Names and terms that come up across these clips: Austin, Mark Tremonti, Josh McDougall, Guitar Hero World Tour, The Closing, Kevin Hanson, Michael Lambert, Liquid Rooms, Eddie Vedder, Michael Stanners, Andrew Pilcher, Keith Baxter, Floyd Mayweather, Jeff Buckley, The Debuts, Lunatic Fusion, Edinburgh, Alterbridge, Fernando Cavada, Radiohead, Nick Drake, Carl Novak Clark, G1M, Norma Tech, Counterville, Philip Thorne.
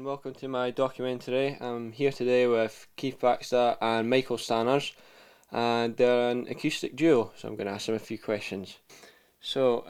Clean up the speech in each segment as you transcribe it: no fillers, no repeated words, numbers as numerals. and welcome to my documentary. I'm here today with Keith Baxter and Michael Stanners, and they're an acoustic duo, so I'm going to ask them a few questions. So,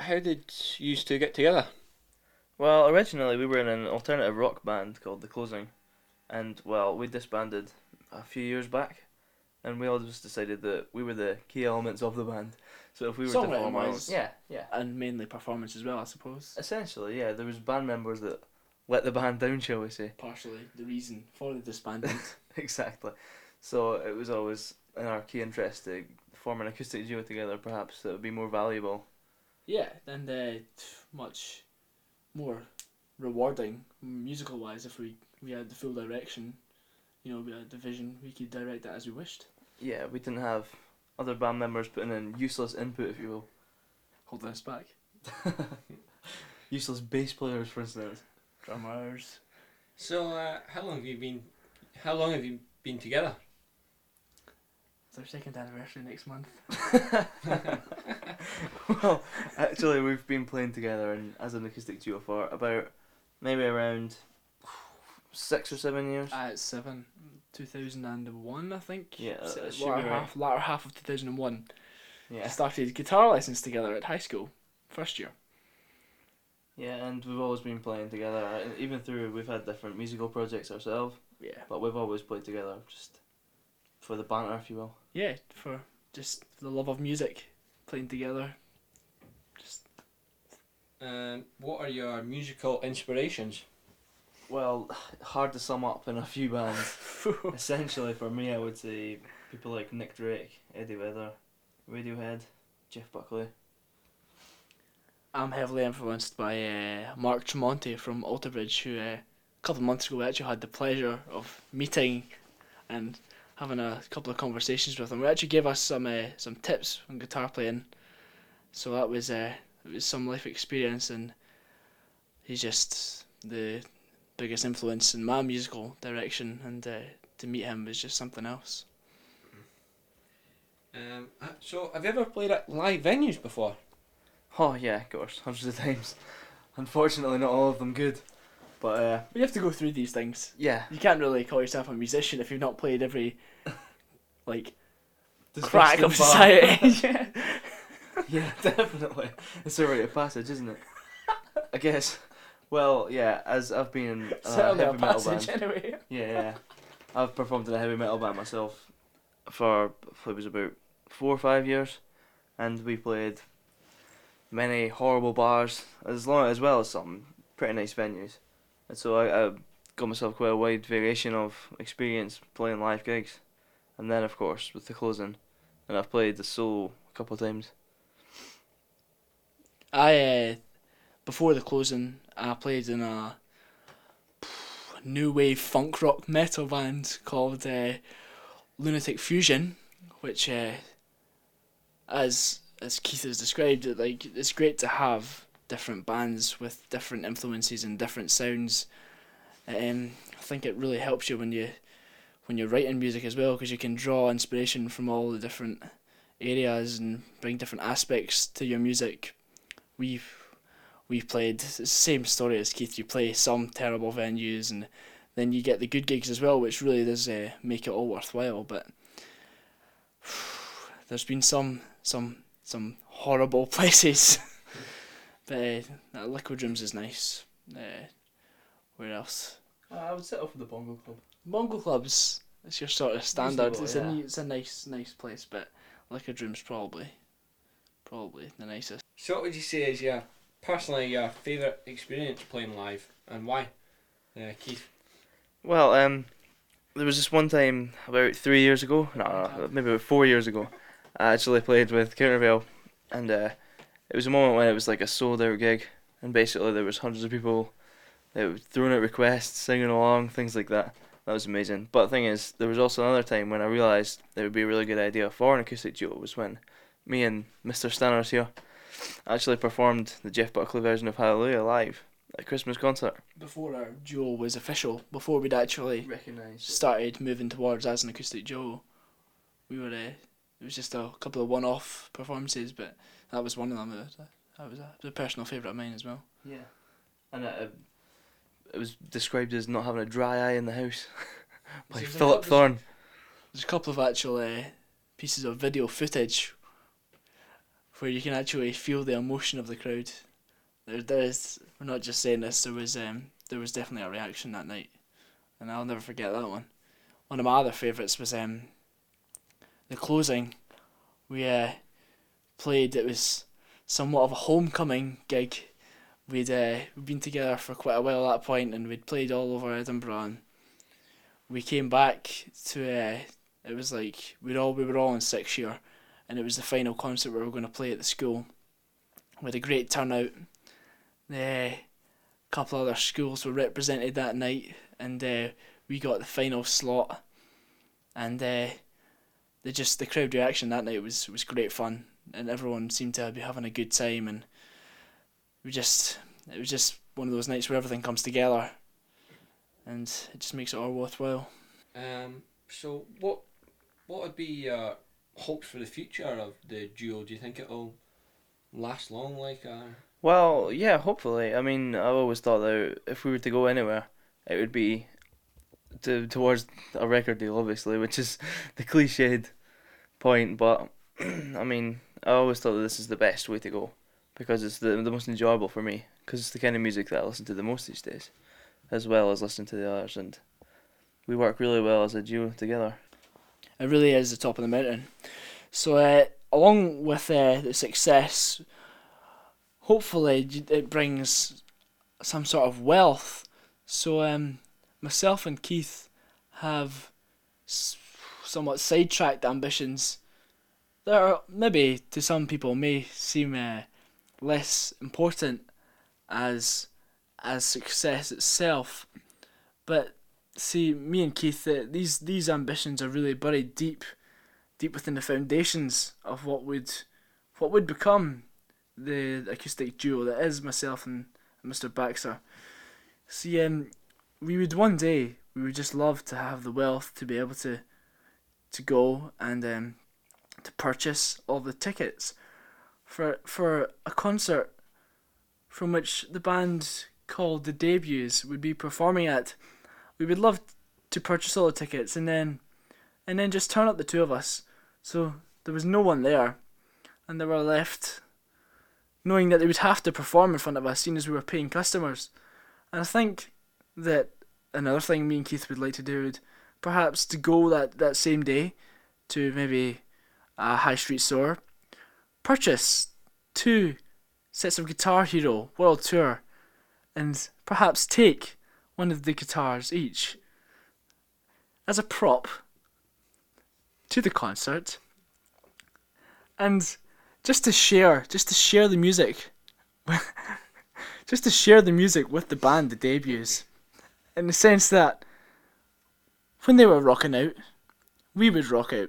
how did you two get together? Well, originally we were in an alternative rock band called The Closing, and well, we disbanded a few years back, and we all just decided that we were the key elements of the band. So if we were to form ours, yeah, and mainly performance as well, I suppose. Essentially, yeah, there was band members that let the band down, shall we say? Partially, the reason for the disbandment. Exactly. So it was always in our key interest to form an acoustic duo together, perhaps that would be more valuable. Yeah, and much more rewarding musical-wise if we had the full direction. You know, we had the vision. We could direct that as we wished. Yeah, we didn't have other band members putting in useless input, if you will. Holding us back. Useless bass players, for instance. Drummers. So, how long have you been together? It's our second anniversary next month. Well, actually, we've been playing together and as an acoustic duo for about maybe around 6 or 7 years. It's 7. 2001, I think. Yeah, latter half of 2001. Yeah. We started guitar lessons together at high school, first year. Yeah, and we've always been playing together. Even though we've had different musical projects ourselves. Yeah. But we've always played together, just for the banter, if you will. Yeah, for just the love of music, playing together. Just. What are your musical inspirations? Well, hard to sum up in a few bands. Essentially, for me, I would say people like Nick Drake, Eddie Vedder, Radiohead, Jeff Buckley. I'm heavily influenced by Mark Tremonti from Alterbridge, who a couple of months ago we actually had the pleasure of meeting and having a couple of conversations with him. He actually gave us some tips on guitar playing, so that was some life experience, and he's just the biggest influence in my musical direction, and to meet him was just something else. So, have you ever played at live venues before? Oh yeah, of course, hundreds of times. Unfortunately, not all of them good, but you have to go through these things. Yeah, you can't really call yourself a musician if you've not played every crack of society. yeah, definitely. It's a rite of passage, isn't it? I guess. Well, yeah, as I've been in heavy metal band. Anyway. Yeah. I've performed in a heavy metal band myself for it was about 4 or 5 years, and we played many horrible bars as well as some pretty nice venues. And so I got myself quite a wide variation of experience playing live gigs. And then of course with The Closing, and I've played the solo a couple of times. Before The Closing, I played in a new wave funk rock metal band called Lunatic Fusion, which, as Keith has described, it's great to have different bands with different influences and different sounds. I think it really helps you when you're writing music as well, because you can draw inspiration from all the different areas and bring different aspects to your music. We played the same story as Keith. You play some terrible venues, and then you get the good gigs as well, which really does make it all worthwhile. But there's been some horrible places. But Liquid Rooms is nice. Where else? I would set off with the Bongo Club. Bongo Club's it's your sort of standard. Reasonable, it's a nice place, but Liquid Rooms probably the nicest. So what would you say is personally, your favourite experience playing live, and why? Keith? Well, there was this one time about 3 years ago, maybe about 4 years ago, I actually played with Counterville, and it was a moment when it was like a sold-out gig, and basically there was hundreds of people throwing out requests, singing along, things like that. That was amazing. But the thing is, there was also another time when I realised it would be a really good idea for an acoustic duo, was when me and Mr. Stanners here actually performed the Jeff Buckley version of Hallelujah live at a Christmas concert. Before our duo was official, before we'd actually started moving towards as an acoustic duo, we were it was just a couple of one-off performances, but that was one of them. That was a personal favourite of mine as well. Yeah, and it was described as not having a dry eye in the house by Philip Thorne. There's a couple of actual pieces of video footage where you can actually feel the emotion of the crowd. There is. We're not just saying this. There was definitely a reaction that night, and I'll never forget that one. One of my other favourites was The Closing. We played. It was somewhat of a homecoming gig. We'd been together for quite a while at that point, and we'd played all over Edinburgh. And we came back to it was like we were all in sixth year, and it was the final concert we were going to play at the school. We had a great turnout. A couple other schools were represented that night, and we got the final slot. And the crowd reaction that night was great fun, and everyone seemed to be having a good time. And it was just one of those nights where everything comes together, and it just makes it all worthwhile. So what would be your hopes for the future of the duo? Do you think it'll last long? Well, yeah, hopefully. I mean, I've always thought that if we were to go anywhere, it would be towards a record deal, obviously, which is the cliched point. But I mean, I always thought that this is the best way to go, because it's the most enjoyable for me, because it's the kind of music that I listen to the most these days, as well as listening to the others, and we work really well as a duo together. It really is the top of the mountain. So along with the success, hopefully it brings some sort of wealth. So myself and Keith have somewhat sidetracked ambitions that are maybe to some people may seem less important as success itself. But see, me and Keith, these ambitions are really buried deep within the foundations of what would become the acoustic duo that is myself and Mr. Baxter. See, we would just love to have the wealth to be able to go and to purchase all the tickets for a concert from which the band called The Debuts would be performing at. We would love to purchase all the tickets and then just turn up the two of us. So there was no one there, and they were left knowing that they would have to perform in front of us, seeing as we were paying customers. And I think that another thing me and Keith would like to do would perhaps to go that same day to maybe a high street store, purchase 2 sets of Guitar Hero World Tour, and perhaps take one of the guitars each as a prop to the concert, and just to share the music with the band The Debuts, in the sense that when they were rocking out, we would rock out,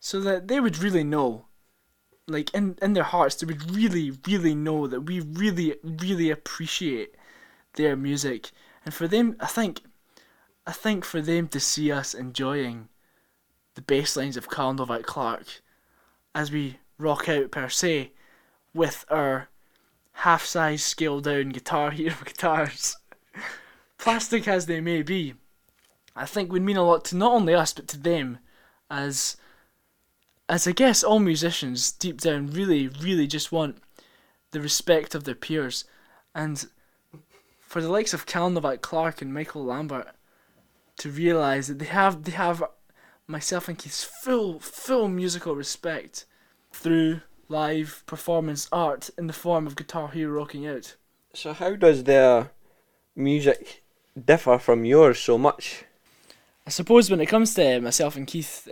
so that they would really know, like in their hearts, they would really, really know that we really, really appreciate their music. And for them, I think for them to see us enjoying the bass lines of Carl Novak Clark as we rock out per se with our half-size scaled-down Guitar Hero guitars, plastic as they may be, I think would mean a lot to not only us but to them, as I guess all musicians deep down really, really just want the respect of their peers. And for the likes of Carl Novak Clark and Michael Lambert to realise that they have myself and Keith's full musical respect through live performance art in the form of Guitar Hero rocking out. So how does their music differ from yours so much? I suppose when it comes to myself and Keith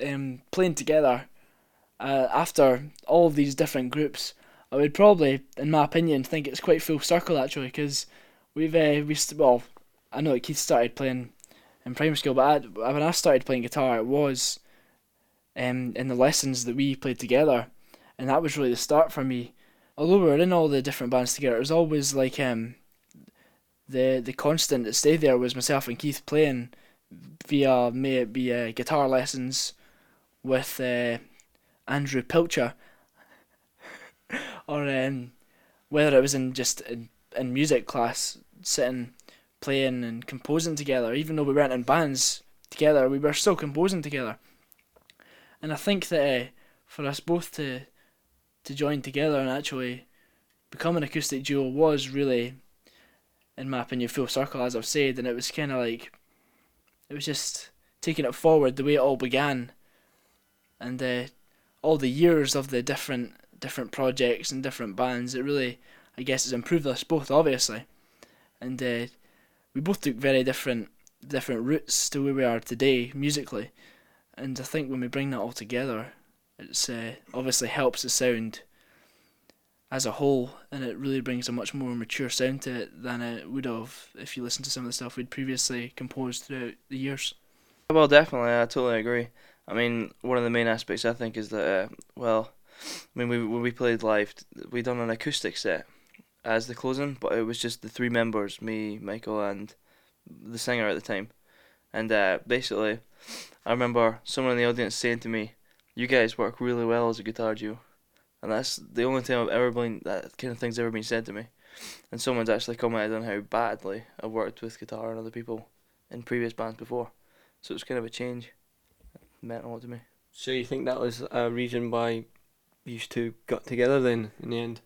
playing together, after all these different groups, I would probably, in my opinion, think it's quite full circle actually, because I know that Keith started playing in primary school, but when I started playing guitar, it was in the lessons that we played together, and that was really the start for me. Although we were in all the different bands together, it was always like the constant that stayed there was myself and Keith playing via, may it be guitar lessons with Andrew Pilcher, or whether it was in music class, sitting playing and composing together. Even though we weren't in bands together, we were still composing together. And I think that for us both to join together and actually become an acoustic duo was really, in my opinion, full circle, as I've said. And it was kind of like, it was just taking it forward the way it all began. And all the years of the different projects and different bands, it really, I guess, has improved us both, obviously. And we both took very different routes to where we are today, musically. And I think when we bring that all together, it's obviously helps the sound as a whole, and it really brings a much more mature sound to it than it would have if you listened to some of the stuff we'd previously composed throughout the years. Well, definitely, I totally agree. I mean, one of the main aspects I think is that, when we played live, we done an acoustic set as The Closing, but it was just the three members, me, Michael, and the singer at the time. And basically, I remember someone in the audience saying to me, "You guys work really well as a guitar duo." And that's the only time I've ever been, that kind of thing's ever been said to me. And someone's actually commented on how badly I worked with guitar and other people in previous bands before. So it was kind of a change. It meant a lot to me. So you think that was a reason why you two got together then, in the end?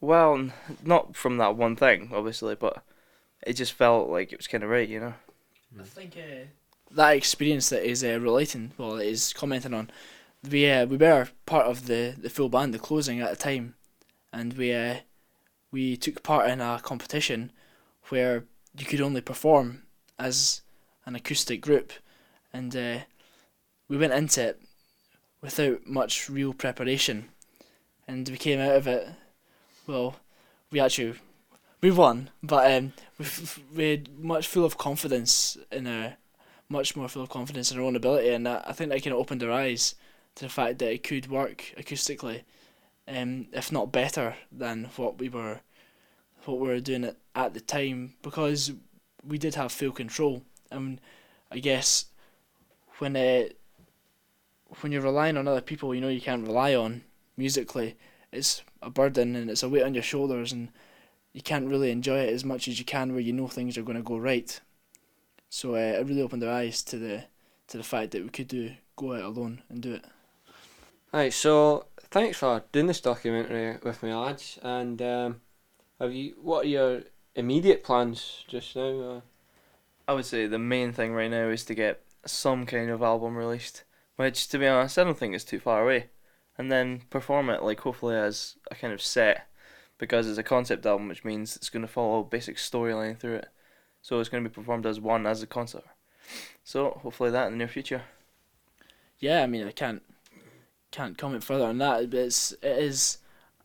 Well, not from that one thing, obviously, but it just felt like it was kind of right, you know? I think that experience that is relating, well, it is commenting on, we were part of the full band, The Closing, at the time, and we took part in a competition where you could only perform as an acoustic group, and we went into it without much real preparation, and we came out of it, well, we won, but we had much more full of confidence in our own ability, and I think that kind of opened our eyes to the fact that it could work acoustically, if not better than what we were doing at the time, because we did have full control. And I guess when you're relying on other people, you know, you can't rely on musically, it's a burden and it's a weight on your shoulders, and you can't really enjoy it as much as you can where you know things are going to go right. So it really opened our eyes to the fact that we could go out alone and do it. Right, so thanks for doing this documentary with me, lads. And what are your immediate plans just now? I would say the main thing right now is to get some kind of album released, which, to be honest, I don't think it's too far away. And then perform it, hopefully as a kind of set, because it's a concept album, which means it's going to follow a basic storyline through it. So it's going to be performed as one, as a concert. So hopefully that in the near future. Yeah, I mean, I can't comment further on that, but it is,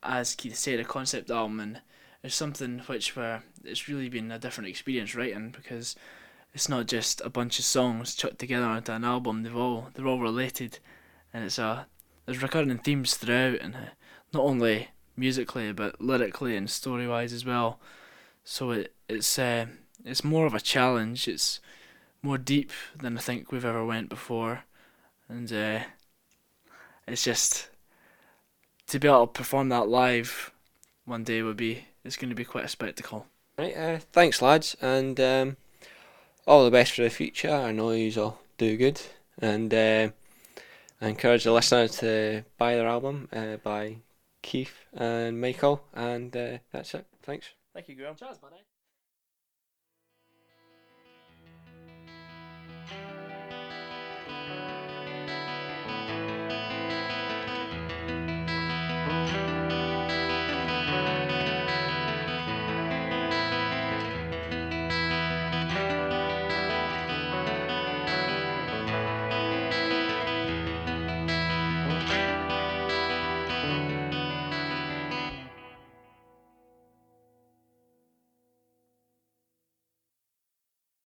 as Keith said, a concept album, and it's something it's really been a different experience writing, because it's not just a bunch of songs chucked together onto an album. They're all related, and there's recurring themes throughout, and not only musically but lyrically and story wise as well. So it's more of a challenge. It's more deep than I think we've ever went before. And it's just, to be able to perform that live one day it's going to be quite a spectacle. Right, thanks lads, and all the best for the future. I know you'll do good, and I encourage the listeners to buy their album by Keith and Michael, and that's it. Thanks. Thank you, Graham. Cheers, buddy.